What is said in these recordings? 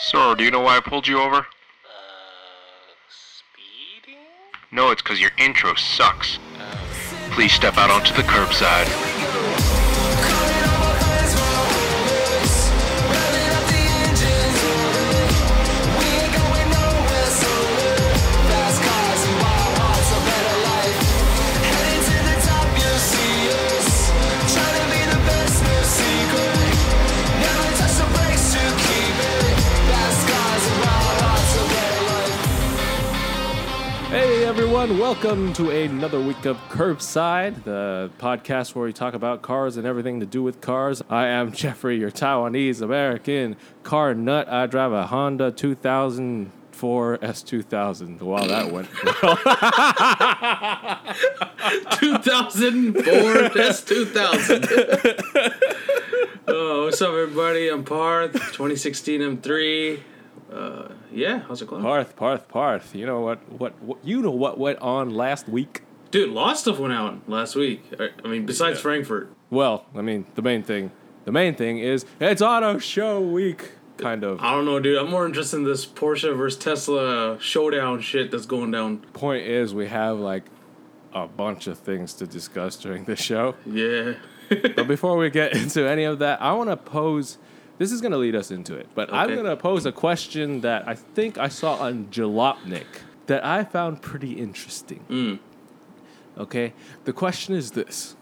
Sir, do you know why I pulled you over? Speeding? No, it's because your intro sucks. Please step out onto the curbside. Everyone, welcome to another week of Curbside, the podcast where we talk about cars and everything to do with cars. I am Jeffrey, your Taiwanese American car nut. I drive a Honda 2004 S2000. Wow, that went well. 2004 S2000. Oh, what's up, everybody? I'm Parth, 2016 M3. Yeah, how's it going? Parth. You know what went on last week? Dude, a lot of stuff went on last week. I mean, besides Frankfurt. Well, I mean, the main thing is it's auto show week, kind of. I don't know, dude. I'm more interested in this Porsche versus Tesla showdown shit that's going down. Point is, we have like a bunch of things to discuss during the show. Yeah. But before we get into any of that, I want to pose... This is going to lead us into it, but okay. I'm going to pose a question that I think I saw on Jalopnik that I found pretty interesting. Mm. Okay? The question is this.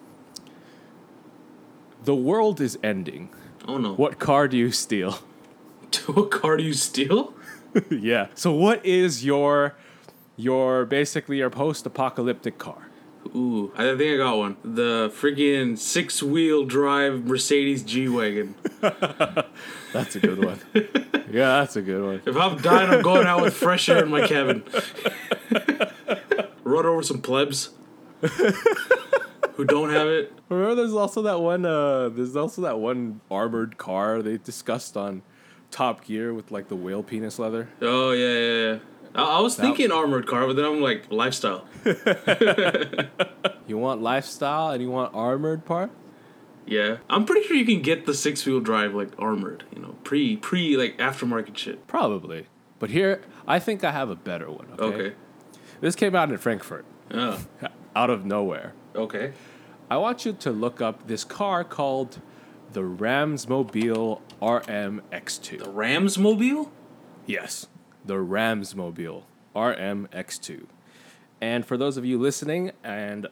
The world is ending. Oh, no. What car do you steal? What car do you steal? Yeah. So what is your post-apocalyptic car? Ooh, I think I got one. The friggin' six-wheel drive Mercedes G-Wagon. That's a good one. Yeah, that's a good one. If I'm dying, I'm going out with fresh air in my cabin. Run over some plebs who don't have it. Remember, there's also that one armored car they discussed on Top Gear with, like, the whale penis leather. Oh, yeah. I was thinking armored car, but then I'm like, lifestyle. You want lifestyle and you want armored part? Yeah. I'm pretty sure you can get the six-wheel drive, like, armored. You know, like, aftermarket shit. Probably. But here, I think I have a better one, okay? This came out in Frankfurt. Oh. Out of nowhere. Okay. I want you to look up this car called the Ramsmobile RMX2. The Ramsmobile? Yes. The Ramsmobile, RMX2. And for those of you listening, and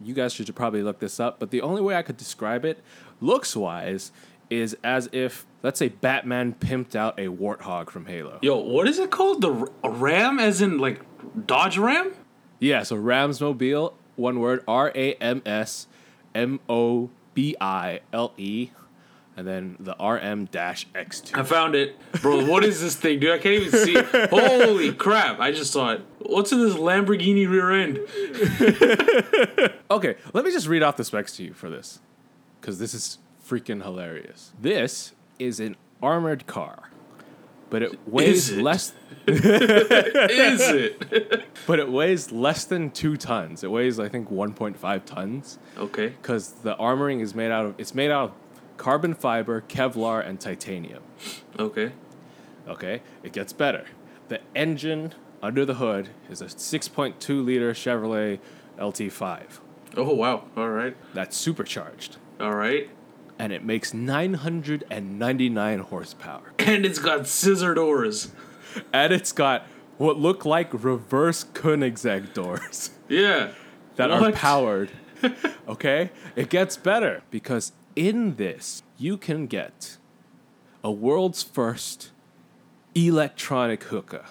you guys should probably look this up, but the only way I could describe it, looks-wise, is as if, let's say, Batman pimped out a warthog from Halo. Yo, what is it called? The Ram as in, like, Dodge Ram? Yeah, so Ramsmobile, one word, R-A-M-S-M-O-B-I-L-E. And then the RM-X2. I found it. Bro, what is this thing, dude? I can't even see it. Holy crap. I just saw it. What's in this Lamborghini rear end? Okay, let me just read off the specs to you for this. Because this is freaking hilarious. This is an armored car. But it weighs less... Is it? But it weighs less than 2 tons. It weighs, I think, 1.5 tons. Okay. Because the armoring is made out of... It's made out of carbon fiber, Kevlar, and titanium. Okay, it gets better. The engine under the hood is a 6.2 liter Chevrolet LT5. Oh, wow. All right. That's supercharged. All right. And it makes 999 horsepower. And it's got scissor doors. And it's got what look like reverse Koenigsegg doors. Yeah. That are powered. Okay, it gets better because... In this, you can get a world's first electronic hookah.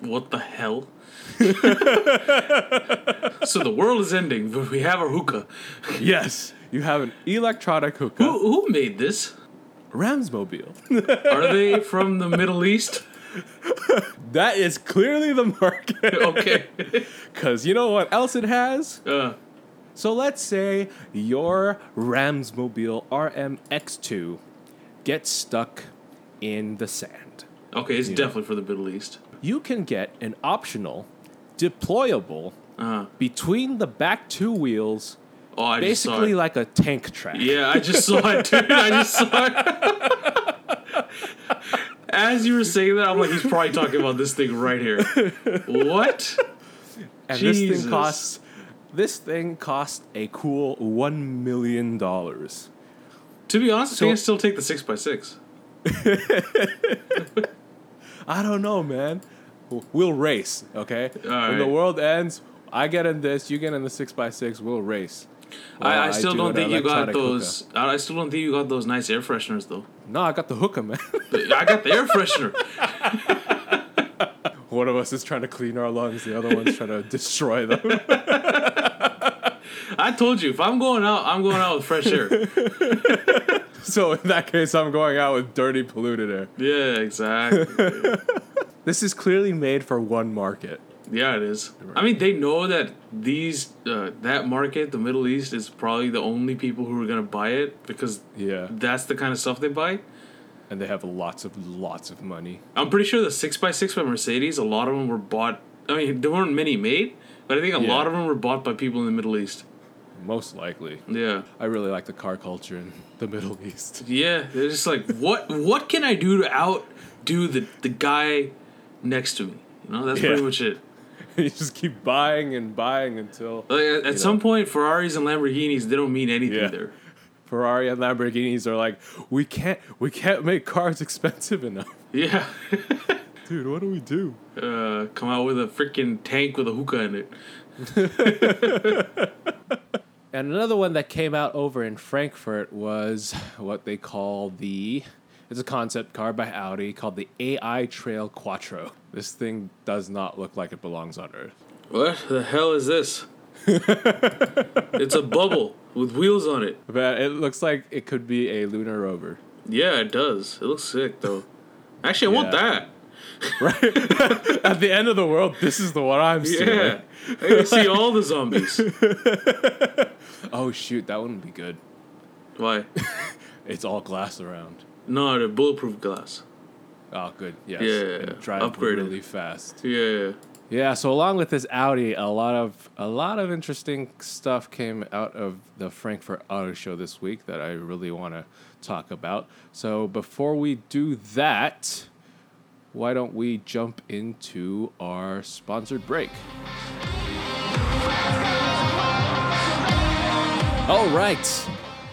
What the hell? So the world is ending, but we have a hookah. Yes, you have an electronic hookah. Who made this? Ramsmobile. Are they from the Middle East? That is clearly the market. Okay. Because you know what else it has? So let's say your Ramsmobile RMX2 gets stuck in the sand. Okay, it's definitely for the Middle East. You can get an optional, deployable, between the back two wheels, basically like a tank track. Yeah, I just saw it, dude. as you were saying that, I'm like, he's probably talking about this thing right here. What? And Jesus. This thing costs a cool $1 million. To be honest, so, I still take the 6x6. I don't know, man. We'll race, okay? Right. When the world ends, I get in this, you get in the 6x6, we'll race. I still don't think you got those. I still don't think you got those nice air fresheners, though. No, I got the hookah, man. I got the air freshener. One of us is trying to clean our lungs. The other one's trying to destroy them. I told you, if I'm going out, I'm going out with fresh air. So in that case, I'm going out with dirty, polluted air. Yeah, exactly. This is clearly made for one market. Yeah, it is. I mean, they know that these that market, the Middle East, is probably the only people who are going to buy it because that's the kind of stuff they buy. And they have lots of money. I'm pretty sure the 6x6 by Mercedes, a lot of them were bought. I mean, there weren't many made, but I think a lot of them were bought by people in the Middle East. Most likely. Yeah. I really like the car culture in the Middle East. Yeah, they're just like, what can I do to outdo the guy next to me? You know, that's pretty much it. You just keep buying until... Like, at some point, Ferraris and Lamborghinis, they don't mean anything there. Ferrari and Lamborghinis are like, we can't make cars expensive enough. Yeah. Dude, what do we do? Come out with a freaking tank with a hookah in it. And another one that came out over in Frankfurt was what they call the... It's a concept car by Audi called the AI Trail Quattro. This thing does not look like it belongs on Earth. What the hell is this? It's a bubble with wheels on it. But it looks like it could be a lunar rover. Yeah, it does. It looks sick, though. Actually, I want that. Right? At the end of the world, this is the one I'm seeing. Yeah. I can see all the zombies. Oh, shoot. That wouldn't be good. Why? It's all glass around. No, the bulletproof glass. Oh, good. Yes. Yeah. Drive really fast. Yeah. Yeah. So along with this Audi, a lot of interesting stuff came out of the Frankfurt Auto Show this week that I really want to talk about. So before we do that, why don't we jump into our sponsored break? All right.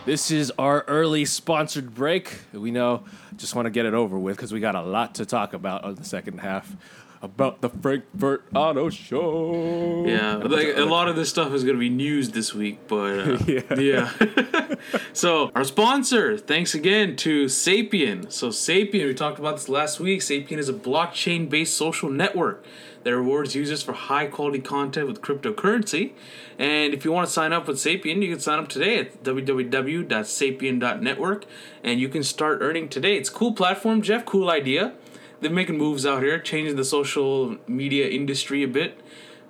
This is our early sponsored break. We know, just want to get it over with because we got a lot to talk about on the second half about the Frankfurt Auto Show. Yeah, like a lot of this stuff is going to be news this week, but yeah. So our sponsor, thanks again to Sapien. So Sapien, we talked about this last week. Sapien is a blockchain-based social network that rewards users for high-quality content with cryptocurrency. And if you want to sign up with Sapien, you can sign up today at www.sapien.network, and you can start earning today. It's a cool platform, Jeff. Cool idea. They're making moves out here, changing the social media industry a bit.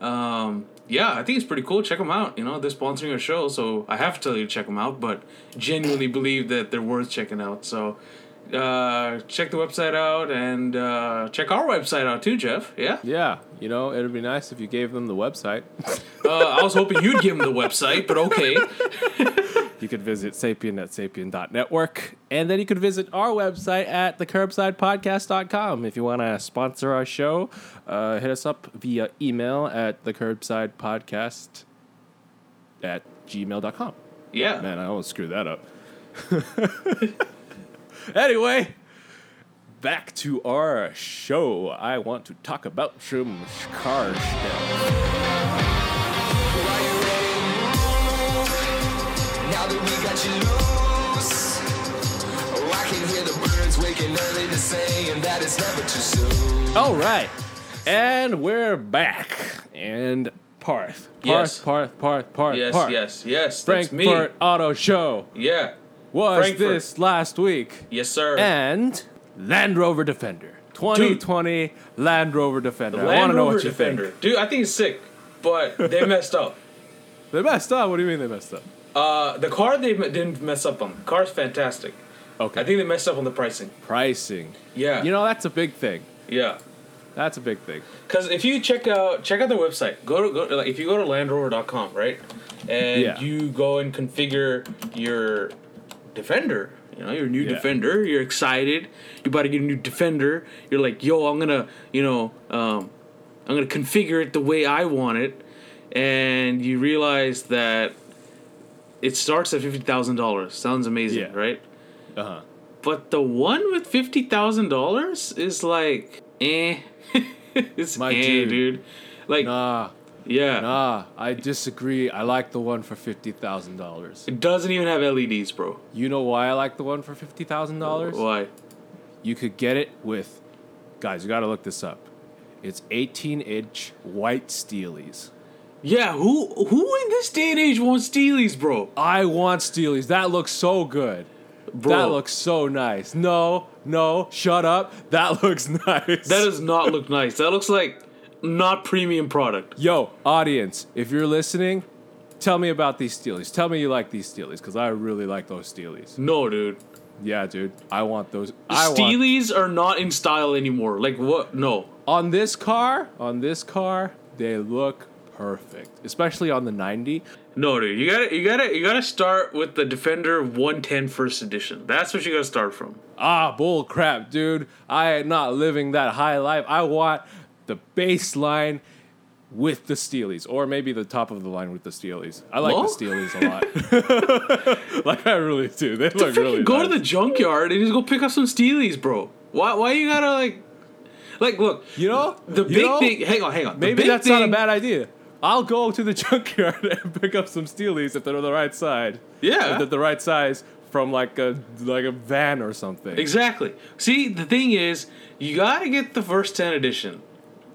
Yeah, I think it's pretty cool. Check them out. You know, they're sponsoring our show, so I have to tell you to check them out, but genuinely believe that they're worth checking out. So... check the website out and check our website out too, Jeff. Yeah? Yeah. You know, it'd be nice if you gave them the website. I was hoping you'd give them the website, but okay. You could visit Sapien at sapien.network. And then you could visit our website at thecurbsidepodcast.com. If you want to sponsor our show, hit us up via email at thecurbsidepodcast@gmail.com. Yeah. Man, I almost screwed that up. Anyway, back to our show. I want to talk about some car stuff. All right, and we're back. And Parth. Yes. Frankfurt Auto Show. Yeah. Was Frankfurt. This last week. Yes, sir. And Land Rover Defender. 2020 Dude, Land Rover Defender. I want to know what you think. Dude, I think it's sick, but they messed up. They messed up? What do you mean they messed up? The car they didn't mess up on. The car's fantastic. Okay. I think they messed up on the pricing. Pricing. Yeah. You know, that's a big thing. Yeah. That's a big thing. Because if you check out their website, go to if you go to LandRover.com, right? And you go and configure your Defender, You know, you're a new Defender. You're excited. You're about to get a new Defender. You're like, yo, I'm going to, you know, I'm going to configure it the way I want it. And you realize that it starts at $50,000. Sounds amazing, right? Uh-huh. But the one with $50,000 is like, eh. It's dude. Like, nah. Yeah. Nah, I disagree. I like the one for $50,000. It doesn't even have LEDs, bro. You know why I like the one for $50,000? Why? You could get it with... Guys, you got to look this up. It's 18-inch white Steelies. Yeah, who in this day and age wants Steelies, bro? I want Steelies. That looks so good. Bro. That looks so nice. No, shut up. That looks nice. That does not look nice. That looks like... Not premium product. Yo, audience, if you're listening, tell me about these Steelies. Tell me you like these Steelies, because I really like those Steelies. No, dude. Yeah, dude. I want those. Steelies are not in style anymore. Like, what? No. On this car, they look perfect. Especially on the 90. No, dude. You gotta start with the Defender 110 First Edition. That's what you gotta start from. Ah, bull crap, dude. I am not living that high life. I want... the baseline with the Steelies, or maybe the top of the line with the Steelies. I like the Steelies a lot. Like, I really do. They look really go nice. To the junkyard and just go pick up some Steelies, bro. Why you gotta, like, look. You know? The big thing. Hang on. Maybe that's not a bad idea. I'll go to the junkyard and pick up some Steelies if they're on the right side. Yeah. If they're the right size from, like a van or something. Exactly. See, the thing is, you gotta get the the 110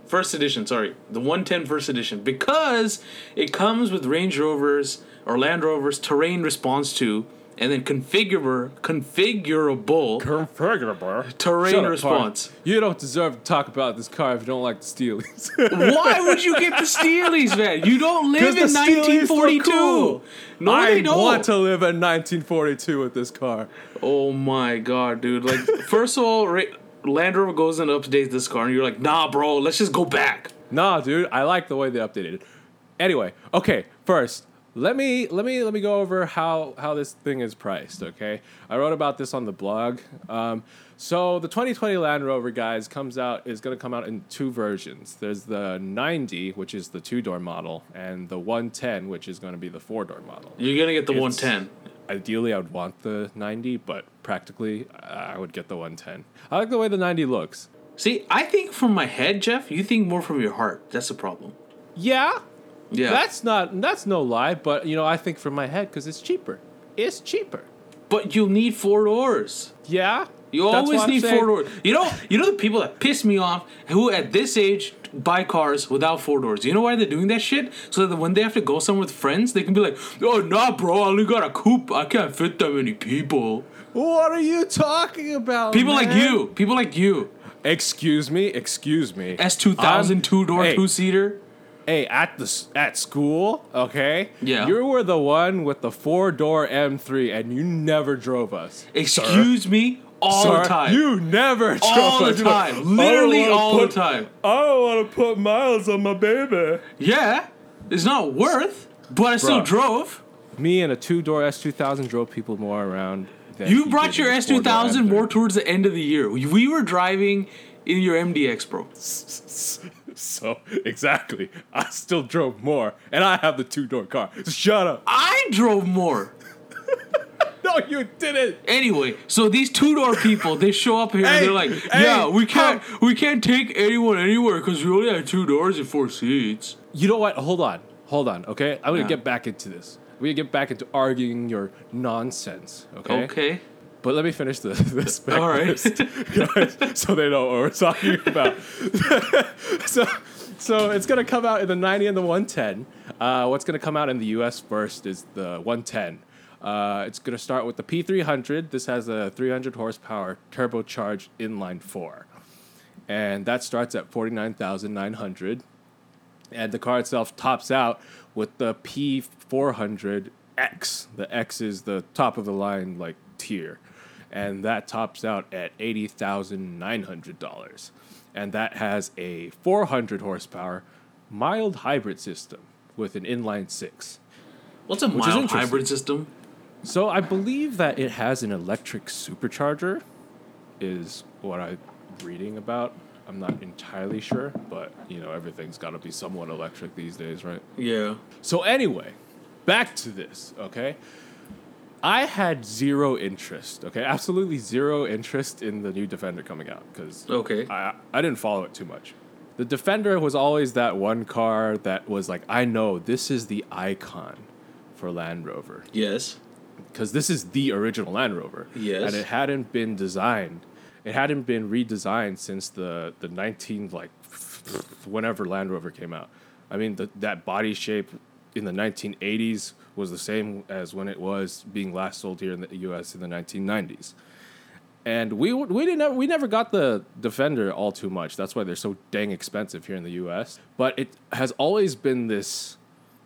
First Edition, because it comes with Range Rovers or Land Rovers Terrain Response 2, and then configurable Terrain Response. You don't deserve to talk about this car if you don't like the Steelies. Why would you get the Steelies, man? You don't live in 1942. Cool. No, I don't want to live in 1942 with this car. Oh my god, dude! Like, first of all. Land Rover goes and updates this car, and you're like, nah, bro, let's just go back. Nah, dude, I like the way they updated it. Anyway, okay, first, let me go over how this thing is priced, okay? I wrote about this on the blog. So the 2020 Land Rover, guys, is going to come out in two versions. There's the 90, which is the two-door model, and the 110, which is going to be the four-door model. You're going to get the 110. Ideally, I would want the 90, but practically, I would get the 110. I like the way the 90 looks. See, I think from my head, Jeff. You think more from your heart. That's the problem. Yeah. That's no lie, but, you know, I think from my head because it's cheaper. It's cheaper. But you'll need four doors. Yeah. You always need four doors. You know the people that piss me off who at this age buy cars without four doors. You know why they're doing that shit? So that when they have to go somewhere with friends, they can be like, "Oh, nah, bro, I only got a coupe. I can't fit that many people." What are you talking about? People like you. Excuse me. S2000 two-door, two-seater. Hey, at school, okay? Yeah. You were the one with the four-door M3, and you never drove us. Excuse me? All the time. You never drove us. All the time. Literally all the time. I don't want to put miles on my baby. Yeah. It's not worth, but I still drove. Me and a two-door S2000 drove people more around than you brought your S2000 more towards the end of the year. We were driving in your MDX, bro. So, exactly. I still drove more, and I have the two-door car. Shut up. I drove more. No, you didn't. Anyway, so these two-door people, they show up here and they're like, we can't take anyone anywhere because we only have two doors and four seats. You know what? Hold on, okay? I'm going to get back into this. We're going to get back into arguing your nonsense, okay? Okay. But let me finish this back. All right. So they know what we're talking about. So it's going to come out in the 90 and the 110. What's going to come out in the U.S. first is the 110. It's going to start with the P300. This has a 300 horsepower turbocharged inline 4. And that starts at $49,900. And the car itself tops out with the P400X. The X is the top of the line, like, tier. And that tops out at $80,900. And that has a 400 horsepower mild hybrid system with an inline 6. What's a mild hybrid system? So I believe that it has an electric supercharger, is what I'm reading about. I'm not entirely sure, but, you know, everything's got to be somewhat electric these days, right? Yeah. So anyway, back to this, okay? I had zero interest, okay? Absolutely zero interest in the new Defender coming out because I didn't follow it too much. The Defender was always that one car that was like, I know this is the icon for Land Rover. Yes. Because this is the original Land Rover. Yes. And it hadn't been designed. It hadn't been redesigned since the 19, like, whenever Land Rover came out. I mean, that body shape in the 1980s was the same as when it was being last sold here in the U.S. in the 1990s. And we never got the Defender all too much. That's why they're so dang expensive here in the U.S. But it has always been this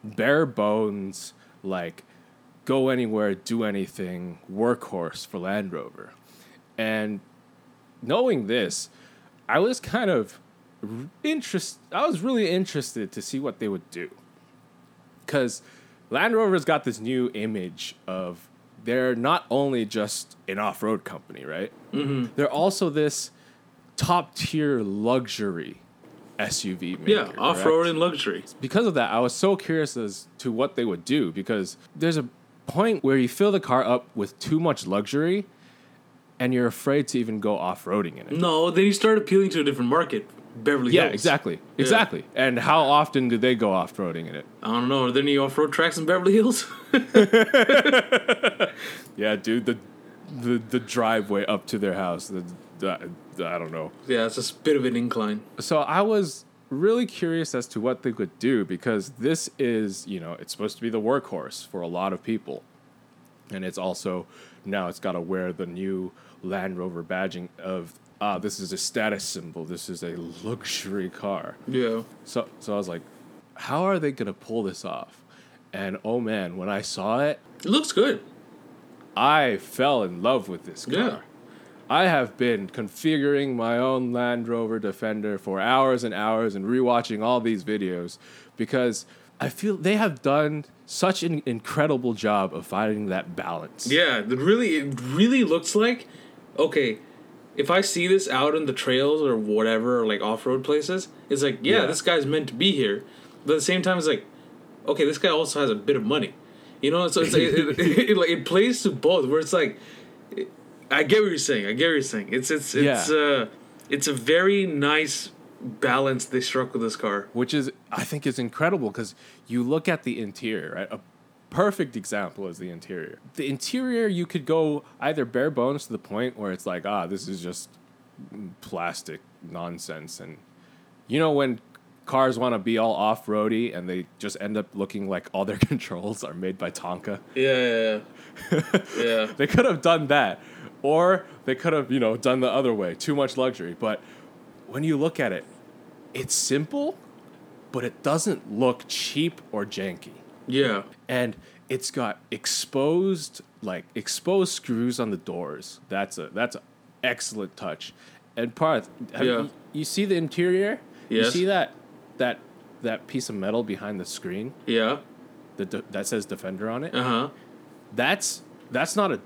bare bones, like, go anywhere, do anything, workhorse for Land Rover. And knowing this, I was kind of really interested to see what they would do. Because Land Rover's got this new image of they're not only just an off-road company, right? Mm-hmm. They're also this top-tier luxury SUV maker. Yeah, off-road and luxury. Because of that, I was so curious as to what they would do, because there's a point where you fill the car up with too much luxury and you're afraid to even go off-roading in it. No, then you start appealing to a different market, Beverly Hills. Yeah, exactly. Yeah. Exactly. And how often do they go off-roading in it? I don't know. Are there any off-road tracks in Beverly Hills? Yeah, dude, the driveway up to their house, I don't know. Yeah, it's a bit of an incline. So I was really curious as to what they could do, because this is, you know, it's supposed to be the workhorse for a lot of people. And it's also, now it's got to wear the new Land Rover badging of, this is a status symbol. This is a luxury car. Yeah. So I was like, how are they going to pull this off? And, oh, man, when I saw it. It looks good. I fell in love with this car. Yeah. I have been configuring my own Land Rover Defender for hours and hours and rewatching all these videos, because I feel they have done such an incredible job of finding that balance. Yeah, it really looks like, okay, if I see this out in the trails or whatever, or like off-road places, it's like, yeah, this guy's meant to be here. But at the same time, it's like, okay, this guy also has a bit of money. You know, so it's like, it plays to both, where it's like, I get what you're saying. It's a very nice balance they struck with this car, which is, I think, is incredible, because you look at the interior, right? A perfect example is the interior. The interior, you could go either bare bones to the point where it's like, this is just plastic nonsense, and you know when cars want to be all off-roady and they just end up looking like all their controls are made by Tonka. Yeah. Yeah. They could have done that, or they could have, you know, done the other way, too much luxury, but when you look at it, it's simple, but it doesn't look cheap or janky. Yeah. And it's got exposed screws on the doors. That's an excellent touch. And Parth, you see the interior? Yes. You see that piece of metal behind the screen? Yeah. That says Defender on it? Uh-huh. That's not a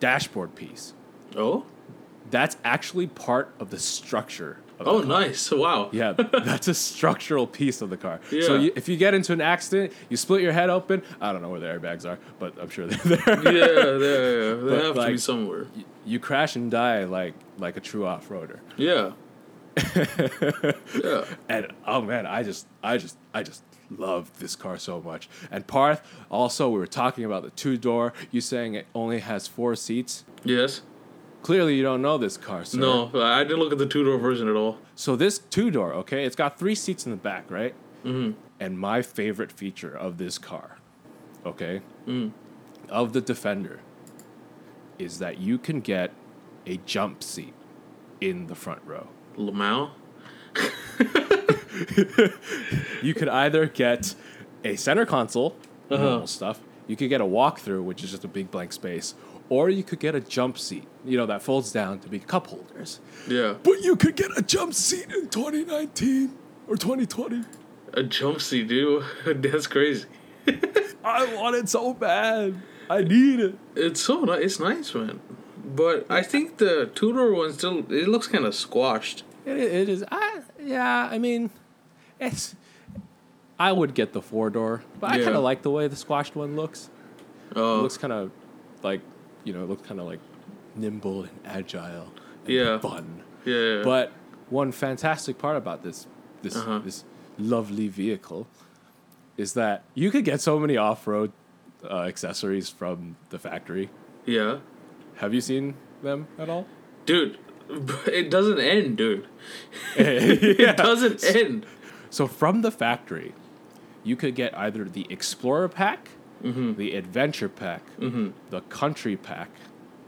dashboard piece. Oh? That's actually part of the structure. Oh, nice. Wow. Yeah, that's a structural piece of the car. Yeah. So if you get into an accident, you split your head open. I don't know where the airbags are, but I'm sure they're there. Yeah. They have to be somewhere. You crash and die like a true off-roader. Yeah. Yeah. And, oh, man, I just loved this car so much. And Parth, also, we were talking about the two-door. You saying it only has 4 seats. Yes. Clearly, you don't know this car, sir. No, I didn't look at the two-door version at all. So this two-door, okay, it's got 3 seats in the back, right? Mm-hmm. And my favorite feature of this car, okay, of the Defender, is that you can get a jump seat in the front row. Lamau? You could either get a center console, normal stuff. You could get a walkthrough, which is just a big blank space. Or you could get a jump seat, you know, that folds down to be cup holders. Yeah. But you could get a jump seat in 2019 or 2020. A jump seat, dude? That's crazy. I want it so bad. I need it. It's so nice. It's nice, man. But I think the two-door one still, it looks kind of squashed. It is. Yeah, I mean, it's... I would get the four-door, but I kind of like the way the squashed one looks. It looks kind of like, you know, it looks kind of like nimble and agile and fun. Yeah. But one fantastic part about this lovely vehicle is that you could get so many off-road accessories from the factory. Yeah. Have you seen them at all? Dude, it doesn't end, dude. It doesn't end. So from the factory, you could get either the Explorer Pack, the Adventure Pack, the Country Pack,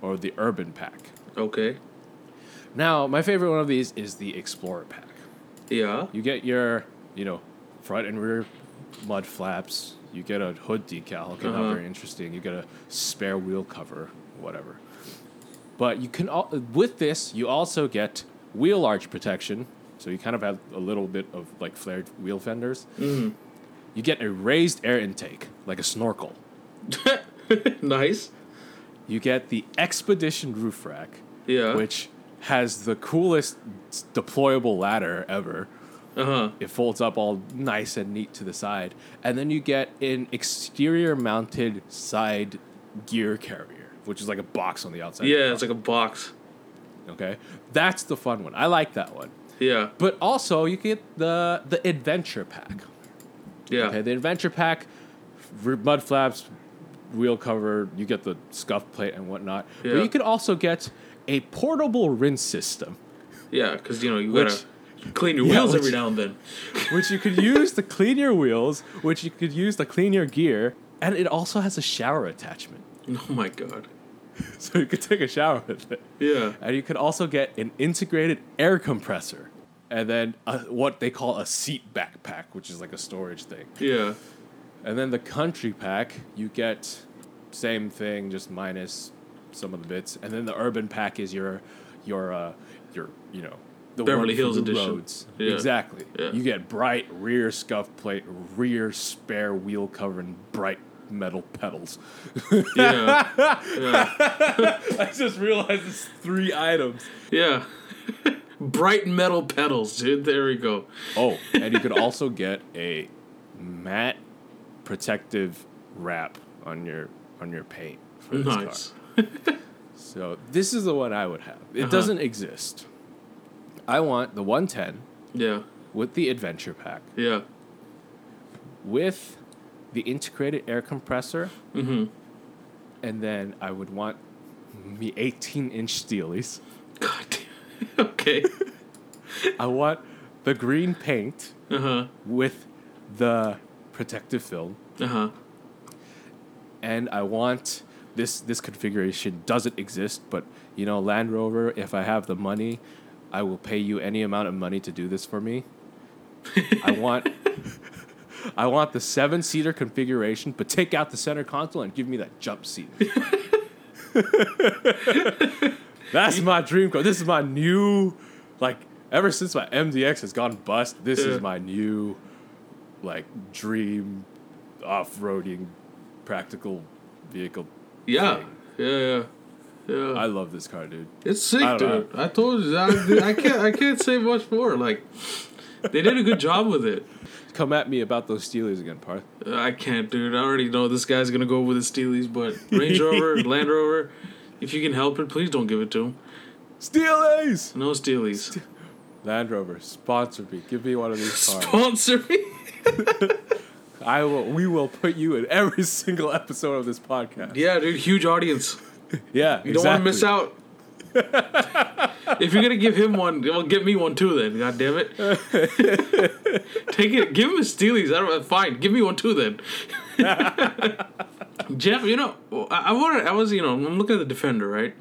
or the Urban Pack. Okay. Now, my favorite one of these is the Explorer Pack. Yeah. You get your, you know, front and rear mud flaps. You get a hood decal. Okay, not very interesting. You get a spare wheel cover, whatever. But you can with this, you also get wheel arch protection, so you kind of have a little bit of like flared wheel fenders. Mm. You get a raised air intake, like a snorkel. Nice. You get the Expedition roof rack, which has the coolest deployable ladder ever. It folds up all nice and neat to the side, and then you get an exterior-mounted side gear carrier, which is like a box on the outside. Yeah, it's like a box. Okay, that's the fun one. I like that one. Yeah. But also, you get the Adventure Pack. Yeah. Okay, the Adventure Pack, mud flaps, wheel cover. You get the scuff plate and whatnot. Yeah. But you could also get a portable rinse system. Yeah, because you know you gotta clean your wheels every now and then. Which you could use to clean your wheels, which you could use to clean your gear, and it also has a shower attachment. Oh my god. So you could take a shower with it. Yeah. And you could also get an integrated air compressor, and then what they call a seat backpack, which is like a storage thing. Yeah. And then the Country Pack, you get same thing, just minus some of the bits. And then the Urban Pack is your you know, the Beverly Hills edition. Yeah. Exactly. Yeah. You get bright rear scuff plate, rear spare wheel cover, and bright metal pedals. Yeah. I just realized it's three items. Yeah. Bright metal pedals, dude. There we go. Oh, and you could also get a matte protective wrap on your paint for this car. So this is the one I would have. It doesn't exist. I want the 110. Yeah. With the Adventure Pack. Yeah. With the integrated air compressor. Mm-hmm. And then I would want the 18-inch steelies. God damn. Okay. I want the green paint with the protective film. Uh-huh. And I want... This configuration doesn't exist, but, you know, Land Rover, if I have the money... I will pay you any amount of money to do this for me. I want the 7-seater configuration, but take out the center console and give me that jump seat. That's my dream car. This is my new, like, ever since my MDX has gone bust, this is my new, like, dream off-roading practical vehicle thing. Yeah. Yeah. I love this car, dude. It's sick, dude. I told you, I can't say much more. Like, they did a good job with it. Come at me about those Steelies again, Parth. I can't, dude. I already know this guy's gonna go with the Steelies, but Range Rover, Land Rover, if you can help it, please don't give it to him. Steelies. No Steelies. Land Rover, sponsor me. Give me one of these cars. Sponsor me. I will. We will put you in every single episode of this podcast. Yeah, dude. Huge audience. Yeah, you don't want to miss out. If you're gonna give him one, well, give me one too. Then, god damn it, take it. Give him a Steelies. I don't. Fine, give me one too. Then, Jeff, you know, I was, you know, I'm looking at the Defender, right?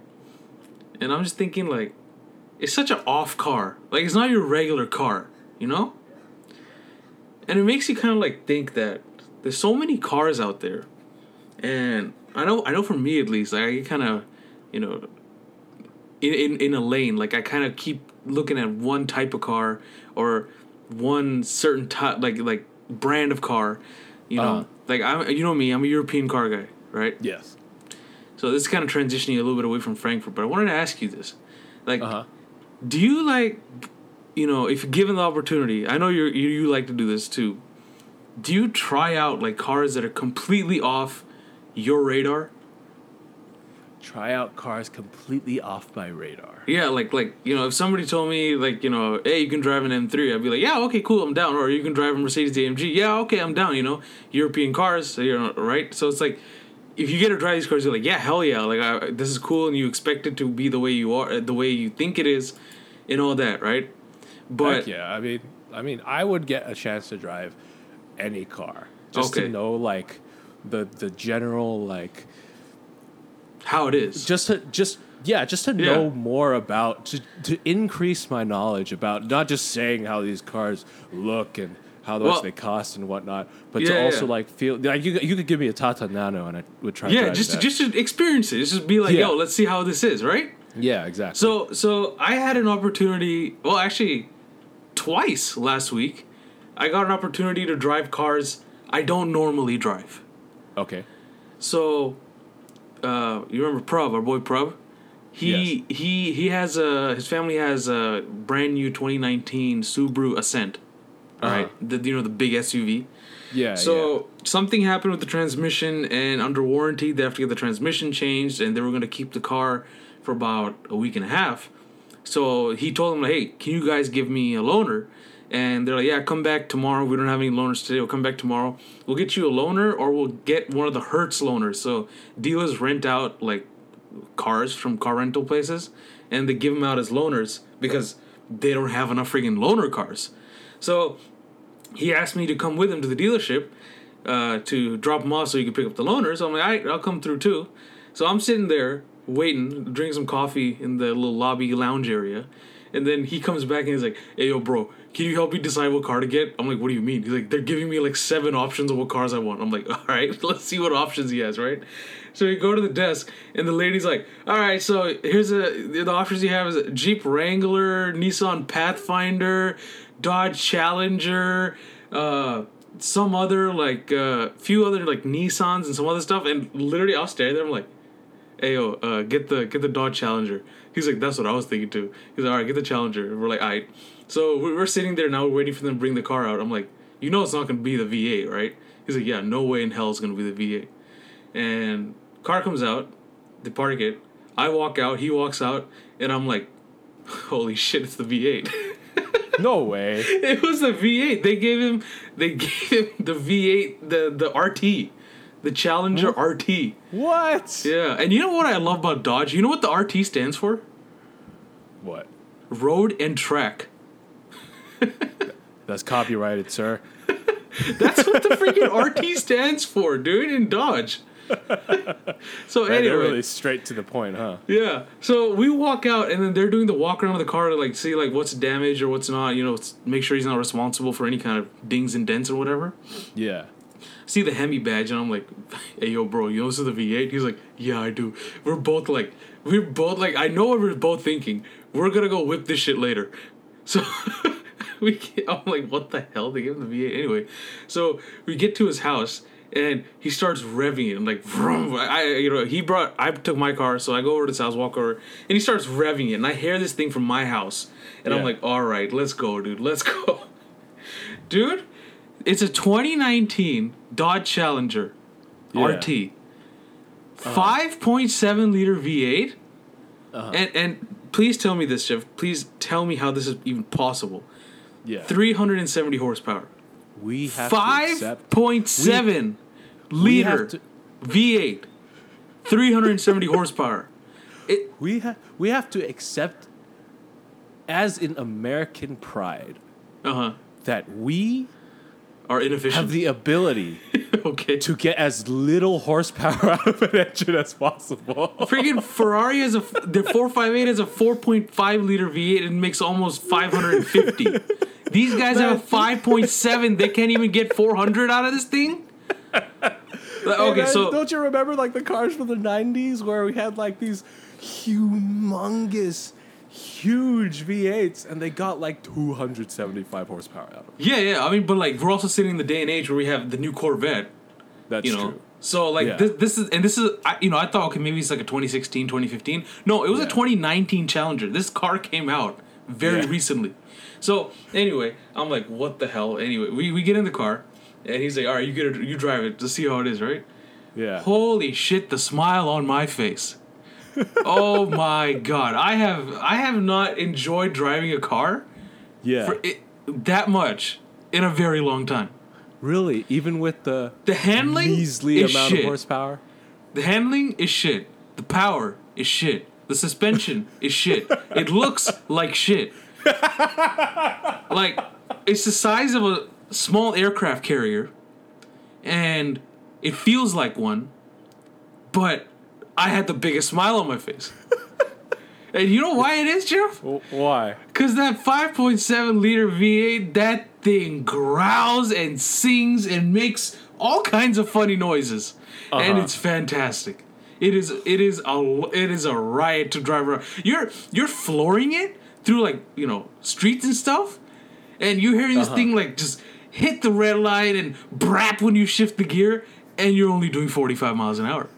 And I'm just thinking, like, it's such an off car. Like, it's not your regular car, you know. And it makes you kind of like think that there's so many cars out there, and. I know. For me, at least, like, I kind of, you know, in a lane, like, I kind of keep looking at one type of car or one certain type, like brand of car. You know, like, I'm, you know me, I'm a European car guy, right? Yes. So this is kind of transitioning a little bit away from Frankfurt, but I wanted to ask you this. Like, do you like, you know, if given the opportunity, I know you like to do this too. Do you try out like cars that are completely off your radar? Try out cars completely off my radar. Yeah, like you know, if somebody told me like, you know, hey, you can drive an M3, I'd be like, yeah, okay, cool, I'm down. Or you can drive a Mercedes AMG, yeah, okay, I'm down. You know, European cars, you know, right? So it's like, if you get to drive these cars, you're like, yeah, hell yeah, like this is cool, and you expect it to be the way you are, the way you think it is, and all that, right? But heck yeah, I mean, I would get a chance to drive any car just to know like the general like. How it is. Just to know more about, to increase my knowledge about not just saying how these cars look and how much they cost and whatnot, but to also like feel like you could give me a Tata Nano and I would try. Yeah, just to experience it. Just be like, yo, let's see how this is, right? Yeah, exactly. So I had an opportunity. Well, actually, twice last week, I got an opportunity to drive cars I don't normally drive. Okay. So. You remember Prab, our boy Prab? He has a, his family has a brand new 2019 Subaru Ascent. All right, the big SUV. Yeah. So something happened with the transmission, and under warranty they have to get the transmission changed, and they were going to keep the car for about a week and a half. So he told them, hey, can you guys give me a loaner? And they're like, yeah, come back tomorrow. We don't have any loaners today. We'll come back tomorrow. We'll get you a loaner, or we'll get one of the Hertz loaners. So dealers rent out, like, cars from car rental places, and they give them out as loaners because they don't have enough friggin' loaner cars. So he asked me to come with him to the dealership to drop him off so he could pick up the loaner. So I'm like, all right, I'll come through too. So I'm sitting there waiting, drinking some coffee in the little lobby lounge area. And then he comes back and he's like, hey, yo, bro, can you help me decide what car to get? I'm like, what do you mean? He's like, they're giving me like 7 options of what cars I want. I'm like, all right, let's see what options he has, right? So we go to the desk, and the lady's like, all right, so here's the options you have is a Jeep Wrangler, Nissan Pathfinder, Dodge Challenger, some other like, few other like Nissans and some other stuff. And literally, I'll stare there, I'm like, hey, yo, get the Dodge Challenger. He's like, that's what I was thinking too. He's like, all right, get the Challenger. And we're like, all right. So we're sitting there now, we're waiting for them to bring the car out. I'm like, you know it's not going to be the V8, right? He's like, yeah, no way in hell it's going to be the V8. And car comes out, they park it. I walk out, he walks out, and I'm like, holy shit, it's the V8. No way. It was the V8. They gave him the V8, the RT. The Challenger RT. What? Yeah. And you know what I love about Dodge? You know what the RT stands for? What? Road and track. That's copyrighted, sir. That's what the freaking RT stands for, dude, in Dodge. So anyway. They're really straight to the point, huh? Yeah. So we walk out, and then they're doing the walk around of the car to, like, see, like, what's damaged or what's not. You know, make sure he's not responsible for any kind of dings and dents or whatever. Yeah. See the Hemi badge, and I'm like, hey, yo, bro, you know this is the V8? He's like, yeah, I do. We're both like, I know what we're both thinking. We're going to go whip this shit later. So I'm like, what the hell? They gave him the V8 anyway. So we get to his house, and he starts revving it. I'm like, vroom. I took my car, so I go over to his house, walk over, and he starts revving it. And I hear this thing from my house, and I'm like, all right, let's go, dude. Let's go. Dude, it's a 2019 Dodge Challenger RT. 5.7 liter V8. And please tell me this, Jeff. Please tell me how this is even possible. Yeah. 370 horsepower. We have 5.7 liter V8. 370 horsepower. We have to accept as an American pride that we are inefficient. Have the ability to get as little horsepower out of an engine as possible. Freaking Ferrari has the 458 has a 4.5 liter V8 and makes almost 550. These guys have a 5.7. They can't even get 400 out of this thing. Don't you remember like the cars from the 90s where we had like these huge V8s, and they got like 275 horsepower out of them. Yeah, I mean, but like we're also sitting in the day and age where we have the new Corvette. That's true. So, like, I thought, okay, maybe it's like a 2016, 2015. No, it was a 2019 Challenger. This car came out very recently. So, anyway, I'm like, what the hell? Anyway, we get in the car, and he's like, all right, you drive it. Let's see how it is, right? Yeah. Holy shit, the smile on my face. Oh, my God. I have not enjoyed driving a car that much in a very long time. Really? Even with the handling measly amount shit. Of horsepower? The handling is shit. The power is shit. The suspension is shit. It looks like shit. Like, it's the size of a small aircraft carrier, and it feels like one, but I had the biggest smile on my face. And you know why it is, Jeff? Why? Because that 5.7 liter V8, that thing growls and sings and makes all kinds of funny noises. Uh-huh. And it's fantastic. It is a riot to drive around. You're flooring it through, like, you know, streets and stuff, and you're hearing this thing, like, just hit the red light and brap when you shift the gear, and you're only doing 45 miles an hour.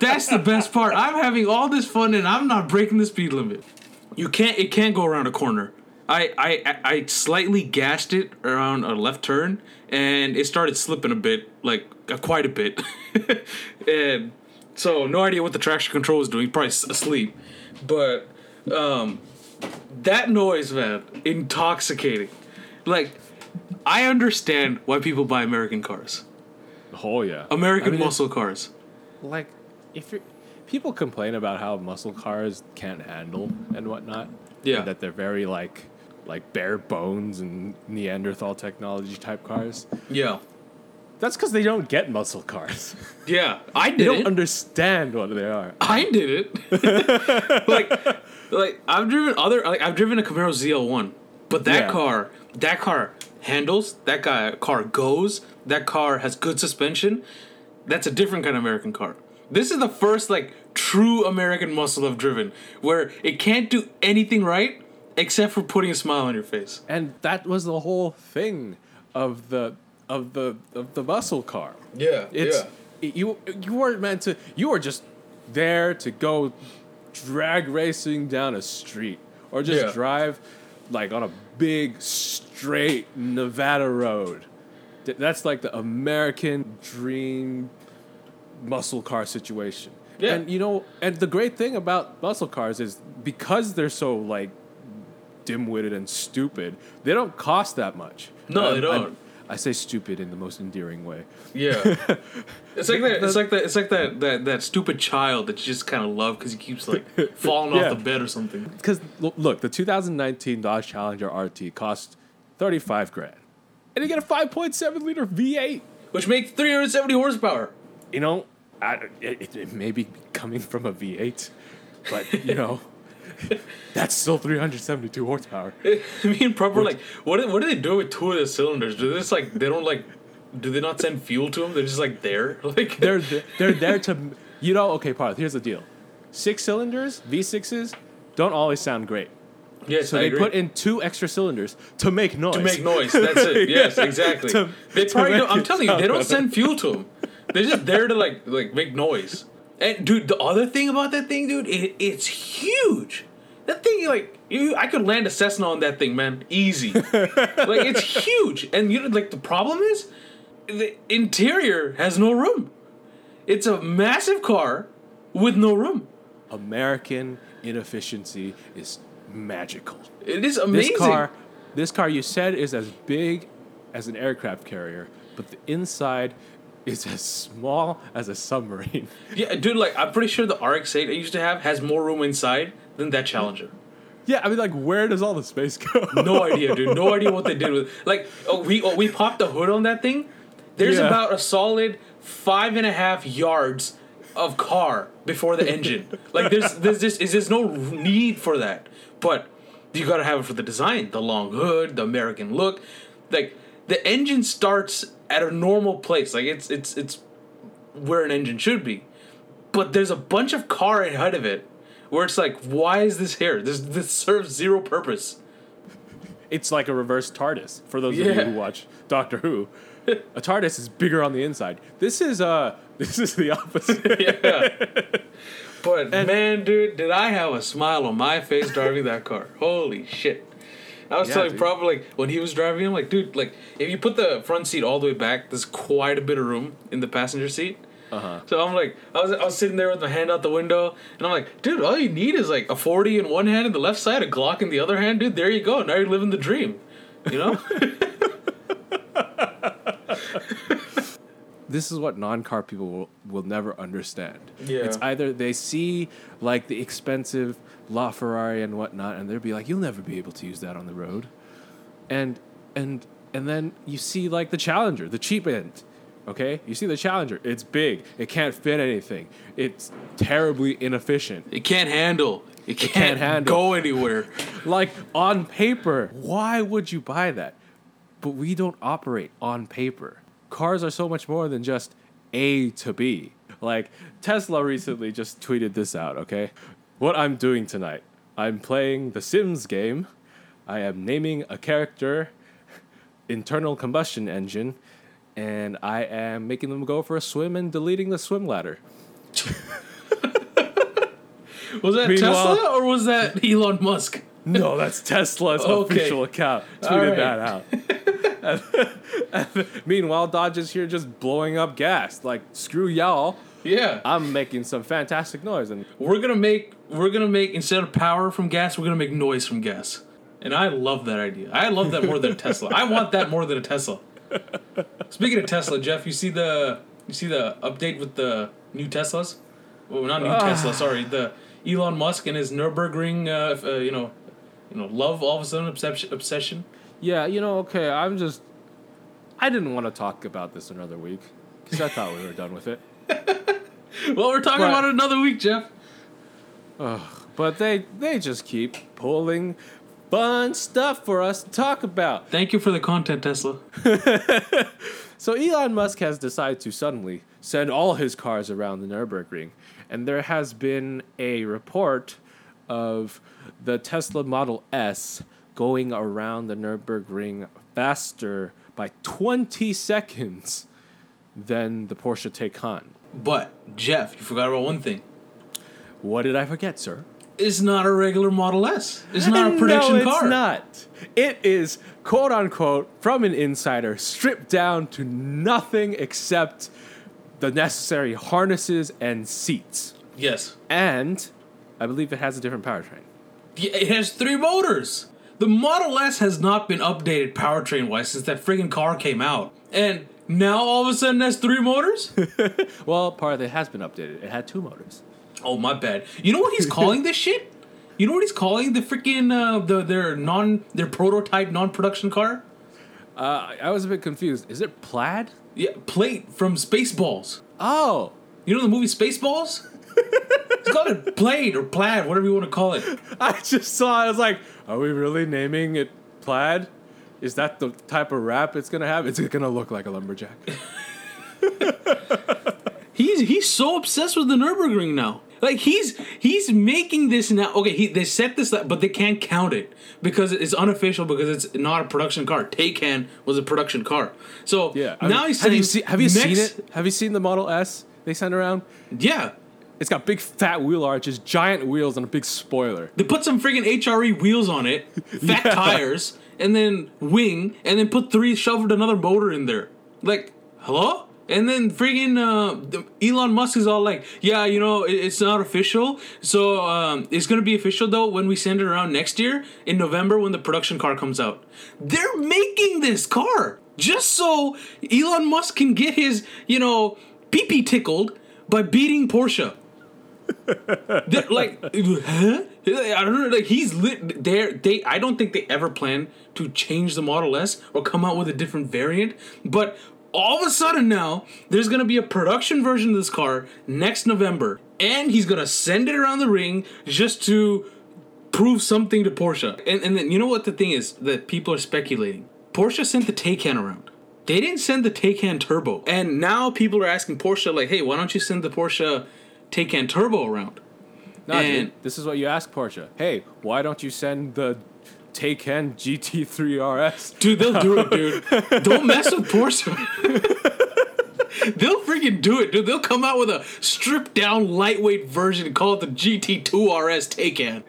That's the best part. I'm having all this fun, and I'm not breaking the speed limit. It can't go around a corner. I slightly gassed it around a left turn, and it started slipping a bit, like, quite a bit. And so, no idea what the traction control was doing. Probably asleep. But that noise, man, intoxicating. Like, I understand why people buy American cars. Oh, yeah. American muscle cars. Like, people complain about how muscle cars can't handle and whatnot. Yeah. And that they're very, like bare bones and Neanderthal technology type cars. Yeah. That's because they don't get muscle cars. Yeah, I did. They don't understand what they are. I did it. like I've driven a Camaro ZL1, but that car handles. That car goes. That car has good suspension. That's a different kind of American car. This is the first, like, true American muscle I've driven, where it can't do anything right except for putting a smile on your face. And that was the whole thing of the muscle car. Yeah, You weren't meant to. You were just there to go drag racing down a street, or just drive, like, on a big straight Nevada road. That's like the American dream muscle car situation. Yeah. And you know, and the great thing about muscle cars is, because they're so, like, dim-witted and stupid, they don't cost that much. No, they don't. I say stupid in the most endearing way. Yeah, it's like that. It's like that stupid child that you just kind of love because he keeps, like, falling off the bed or something. Because look, the 2019 Dodge Challenger RT cost $35,000, and you get a 5.7 liter V8, which makes 370 horsepower. You know, it may be coming from a V8, but you know. That's still 372 horsepower. I mean, proper, like, what do they do with two of the cylinders? Do this, like, they don't, like, do they not send fuel to them? They're just, like, there. Like, they're there to, you know. Okay, Parth, here's the deal. Six cylinders, V6s, don't always sound great. Yes, so I agree. Put in two extra cylinders to make noise. That's it. Yes, exactly. I'm telling you, they don't send fuel to them. They're just there to, like make noise. And, dude, the other thing about that thing, dude, it's huge. That thing, like, I could land a Cessna on that thing, man. Easy. Like, it's huge. And, you know, like, the problem is the interior has no room. It's a massive car with no room. American inefficiency is magical. It is amazing. This car you said is as big as an aircraft carrier, but the inside is as small as a submarine. Yeah, dude, like, I'm pretty sure the RX-8 I used to have has more room inside than that Challenger. Yeah, I mean, like, where does all the space go? No idea, dude. No idea what they did with it. Like, we popped the hood on that thing. There's about a solid 5.5 yards of car before the engine. Like, there's no need for that. But you gotta have it for the design. The long hood, the American look. Like, the engine starts at a normal place, like it's where an engine should be, but there's a bunch of car ahead of it, where it's like, why is this here? This serves zero purpose. It's like a reverse TARDIS, for those of you who watch Doctor Who. A TARDIS is bigger on the inside. This is the opposite. Yeah. But, and man, dude, did I have a smile on my face driving that car. Holy shit. I was telling Prabhu, like, when he was driving, I'm like, dude, like, if you put the front seat all the way back, there's quite a bit of room in the passenger seat. Uh-huh. So I'm like, I was sitting there with my hand out the window, and I'm like, dude, all you need is, like, a 40 in one hand and the left side, a Glock in the other hand. Dude, there you go. Now you're living the dream, you know? This is what non-car people will never understand. Yeah. It's either they see, like, the expensive LaFerrari and whatnot, and they'll be like, you'll never be able to use that on the road. And then you see, like, the Challenger, the cheap end. Okay? You see the Challenger. It's big. It can't fit anything. It's terribly inefficient. It can't handle. It can't go anywhere. Like, on paper, why would you buy that? But we don't operate on paper. Cars are so much more than just A to B. Like, Tesla recently just tweeted this out, okay? What I'm doing tonight. I'm playing the Sims game. I am naming a character internal combustion engine. And I am making them go for a swim and deleting the swim ladder. Was that Tesla or was that Elon Musk? No, that's Tesla's official account. Tweeted that out. Meanwhile, Dodge is here just blowing up gas. Like, screw y'all. Yeah. I'm making some fantastic noise. And we're gonna make instead of power from gas, we're gonna make noise from gas. And I love that idea. I love that more than a Tesla. I want that more than a Tesla. Speaking of Tesla, Jeff, you see the update with the new Teslas? Well, not new Tesla, sorry. The Elon Musk and his Nürburgring, love all of a sudden obsession. Yeah, okay. I didn't want to talk about this another week because I thought we were done with it. Well, we're talking about it another week, Jeff. But they just keep pulling fun stuff for us to talk about. Thank you for the content, Tesla. So Elon Musk has decided to suddenly send all his cars around the Nürburgring. And there has been a report of the Tesla Model S going around the Nürburgring faster by 20 seconds than the Porsche Taycan. But, Jeff, you forgot about one thing. What did I forget, sir? It's not a regular Model S. It's not a production car. No, it's not. It is, quote unquote, from an insider, stripped down to nothing except the necessary harnesses and seats. Yes. And I believe it has a different powertrain. Yeah, it has three motors. The Model S has not been updated powertrain-wise since that friggin' car came out. And now all of a sudden that's three motors? Well, part of it has been updated. It had two motors. Oh, my bad. You know what he's calling this shit? You know what he's calling the freaking their prototype non-production car? I was a bit confused. Is it Plaid? Yeah, Plate from Spaceballs. Oh, you know the movie Spaceballs? It's called it Plate or Plaid, whatever you want to call it. I just saw it. I was like, are we really naming it Plaid? Is that the type of wrap it's gonna have? It's gonna look like a lumberjack. He's so obsessed with the Nürburgring now. Like, he's making this now. Okay, they set this up, but they can't count it because it's unofficial, because it's not a production car. Taycan was a production car. So, he's saying... Have you seen it? Have you seen the Model S they sent around? Yeah. It's got big fat wheel arches, giant wheels, and a big spoiler. They put some friggin' HRE wheels on it, fat tires, and then wing, and then shoveled another motor in there. Like, hello? And then friggin' Elon Musk is all like, yeah, it's not official. So it's going to be official, though, when we send it around next year in November when the production car comes out. They're making this car just so Elon Musk can get his, pee-pee tickled by beating Porsche. Like, huh? I don't know. Like, he's lit there. I don't think they ever plan to change the Model S or come out with a different variant. But... all of a sudden now, there's going to be a production version of this car next November. And he's going to send it around the ring just to prove something to Porsche. And then you know what the thing is that people are speculating? Porsche sent the Taycan around. They didn't send the Taycan Turbo. And now people are asking Porsche, like, hey, why don't you send the Porsche Taycan Turbo around? No, dude, this is what you ask Porsche. Hey, why don't you send the Taycan GT3 RS. Dude, they'll do it, dude. Don't mess with Porsche. They'll freaking do it, dude. They'll come out with a stripped-down, lightweight version called the GT2 RS Taycan.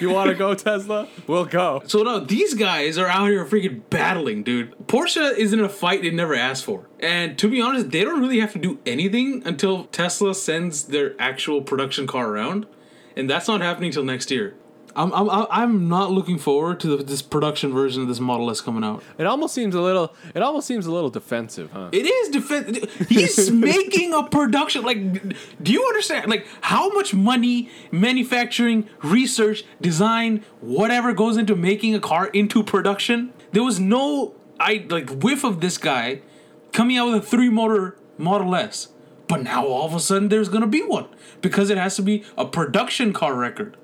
You want to go, Tesla? We'll go. So, no, these guys are out here freaking battling, dude. Porsche is in a fight they never asked for. And to be honest, they don't really have to do anything until Tesla sends their actual production car around. And that's not happening till next year. I'm not looking forward to this production version of this Model S coming out. It almost seems a little defensive, huh? It is defensive. He's making a production. Like, do you understand? Like, how much money, manufacturing, research, design, whatever goes into making a car into production? There was no whiff of this guy coming out with a 3-motor Model S, but now all of a sudden there's gonna be one because it has to be a production car record.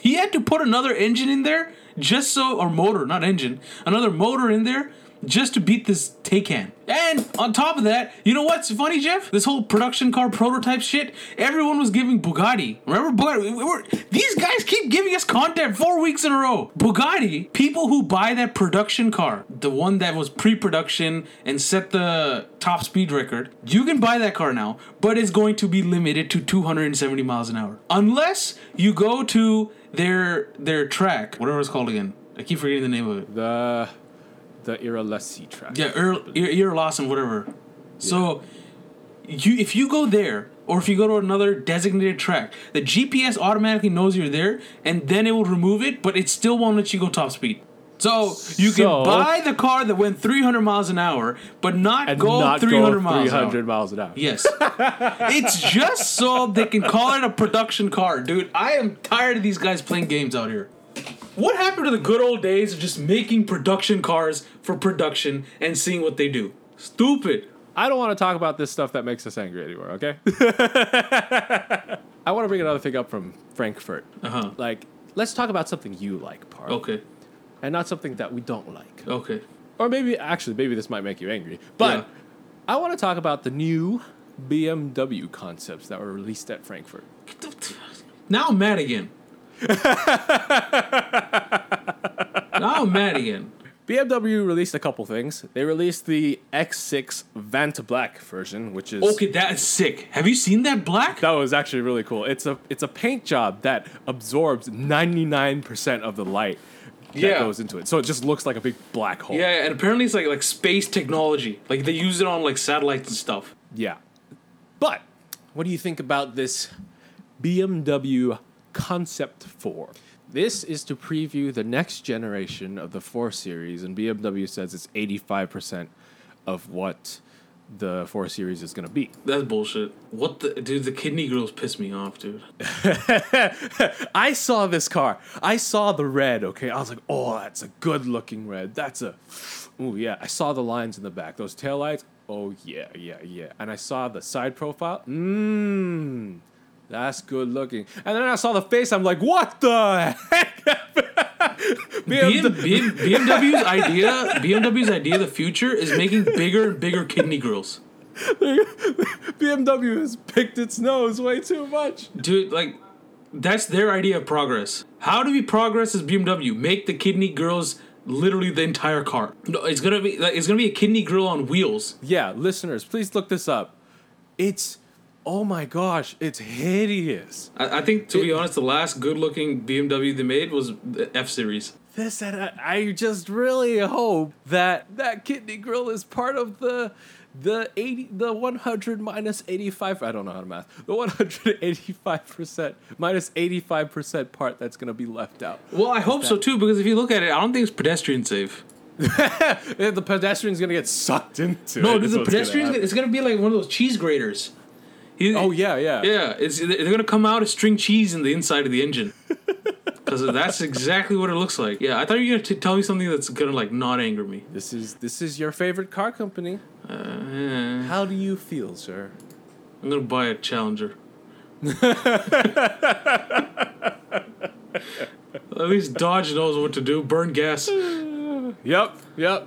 He had to put another engine in there just so, or motor, not engine, another motor in there just to beat this Taycan. And on top of that, you know what's funny, Jeff? This whole production car prototype shit, everyone was giving Bugatti. Remember Bugatti? These guys keep giving us content 4 weeks in a row. Bugatti, people who buy that production car, the one that was pre-production and set the top speed record, you can buy that car now, but it's going to be limited to 270 miles an hour. Unless you go to their track, whatever it's called again. I keep forgetting the name of it. The Iralesi track. Yeah, Iralesi, whatever. Yeah. So, if you go there, or if you go to another designated track, the GPS automatically knows you're there, and then it will remove it, but it still won't let you go top speed. So you can buy the car that went 300 miles an hour, but not go 300 miles an hour. Yes. It's just so they can call it a production car, dude. I am tired of these guys playing games out here. What happened to the good old days of just making production cars for production and seeing what they do? Stupid. I don't want to talk about this stuff that makes us angry anymore, okay? I want to bring another thing up from Frankfurt. Uh-huh. Like, let's talk about something you like, Park. Okay. And not something that we don't like. Okay. Or maybe this might make you angry. But yeah. I want to talk about the new BMW concepts that were released at Frankfurt. Now I'm mad again. BMW released a couple things. They released the X6 Vantablack version, which is... Okay, that's sick. Have you seen that black? That was actually really cool. It's a paint job that absorbs 99% of the light that goes into it. So it just looks like a big black hole. Yeah, and apparently it's like space technology. Like, they use it on, like, satellites and stuff. Yeah. But what do you think about this BMW Concept 4? This is to preview the next generation of the 4 Series, and BMW says it's 85% of what the 4 Series is going to be. That's bullshit. What the... Dude, the kidney girls piss me off, dude. I saw this car. I saw the red, okay? I was like, oh, that's a good-looking red. Ooh, yeah. I saw the lines in the back. Those taillights, oh, yeah. And I saw the side profile. That's good looking. And then I saw the face. I'm like, what the heck? BMW's idea of the future is making bigger and bigger kidney grills. BMW has picked its nose way too much. Dude, like, that's their idea of progress. How do we progress as BMW? Make the kidney grills literally the entire car. No, it's gonna be a kidney grill on wheels. Yeah, listeners, please look this up. Oh my gosh, it's hideous. I think, to be honest, the last good-looking BMW they made was the F-Series. I just really hope that kidney grill is part of the 100 minus 85... I don't know how to math. The 185% minus 85% part that's going to be left out. Well, I hope so, too, because if you look at it, I don't think it's pedestrian safe. The pedestrian's going to get sucked into it. No, the pedestrian's going to be like one of those cheese graters. Oh, yeah. Yeah, they're going to come out as string cheese in the inside of the engine. Because that's exactly what it looks like. Yeah, I thought you were going to tell me something that's going to, like, not anger me. This is your favorite car company. Yeah. How do you feel, sir? I'm going to buy a Challenger. At least Dodge knows what to do. Burn gas. Yep.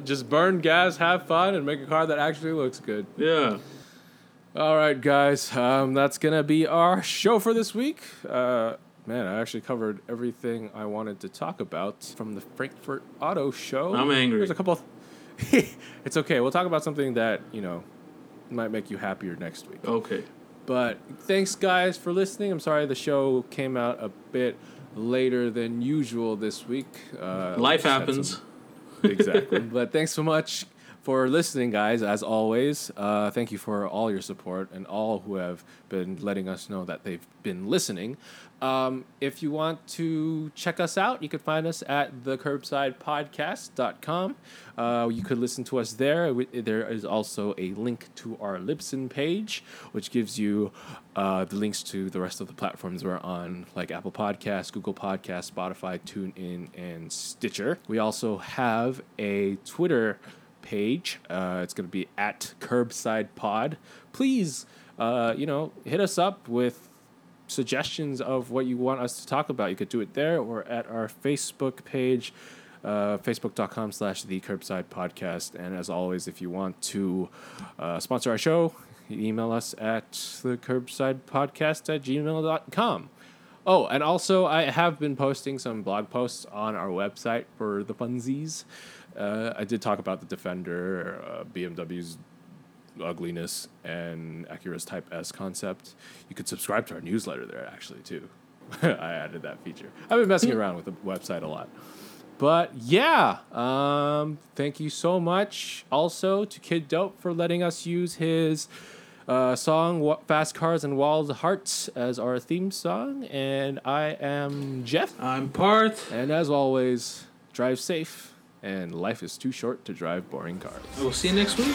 Just burn gas, have fun, and make a car that actually looks good. Yeah. All right, guys, that's going to be our show for this week. Man, I actually covered everything I wanted to talk about from the Frankfurt Auto Show. I'm angry. There's a couple... It's okay. We'll talk about something that, you know, might make you happier next week. Okay. But thanks, guys, for listening. I'm sorry the show came out a bit later than usual this week. Life happens. Exactly. But thanks so much for listening, guys, as always. Thank you for all your support and all who have been letting us know that they've been listening. If you want to check us out, you can find us at thecurbsidepodcast.com. You could listen to us there. There is also a link to our Libsyn page, which gives you the links to the rest of the platforms we're on, like Apple Podcasts, Google Podcasts, Spotify, TuneIn, and Stitcher. We also have a Twitter page. It's going to be at CurbsidePod. Please, hit us up with suggestions of what you want us to talk about. You could do it there or at our Facebook page, facebook.com/thecurbsidepodcast. And as always, if you want to sponsor our show, email us at thecurbsidepodcast@gmail.com. Oh, and also I have been posting some blog posts on our website for the funsies. I did talk about the Defender, BMW's ugliness, and Acura's Type S concept. You could subscribe to our newsletter there, actually, too. I added that feature. I've been messing around with the website a lot. But, yeah, thank you so much also to Kid Dope for letting us use his song Fast Cars and Wild Hearts as our theme song. And I am Jeff. I'm Parth. And as always, drive safe. And life is too short to drive boring cars. We'll see you next week.